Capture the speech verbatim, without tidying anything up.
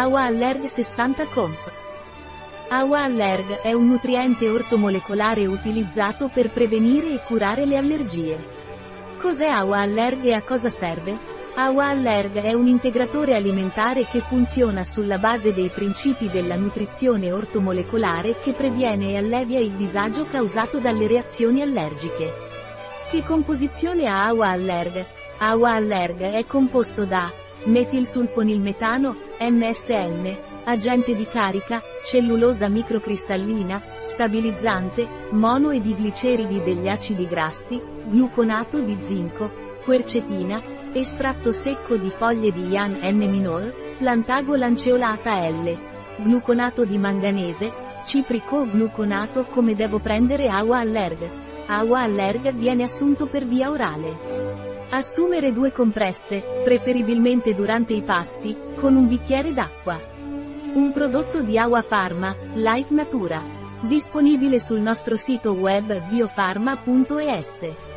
Awa Allerg sessanta Comp. Awa Allerg è un nutriente ortomolecolare utilizzato per prevenire e curare le allergie. Cos'è Awa Allerg e a cosa serve? Awa Allerg è un integratore alimentare che funziona sulla base dei principi della nutrizione ortomolecolare che previene e allevia il disagio causato dalle reazioni allergiche. Che composizione ha Awa Allerg? Awa Allerg è composto da metilsulfonilmetano, M S M, agente di carica, cellulosa microcristallina, stabilizzante, mono e di gliceridi degli acidi grassi, gluconato di zinco, quercetina, estratto secco di foglie di I A N N minor, Plantago lanceolata L, gluconato di manganese, ciprico gluconato. Come devo prendere Awa Allerg? Awa Allerg viene assunto per via orale. Assumere due compresse, preferibilmente durante i pasti, con un bicchiere d'acqua. Un prodotto di Hava Pharma, Life Natura. Disponibile sul nostro sito web biofarma punto e s.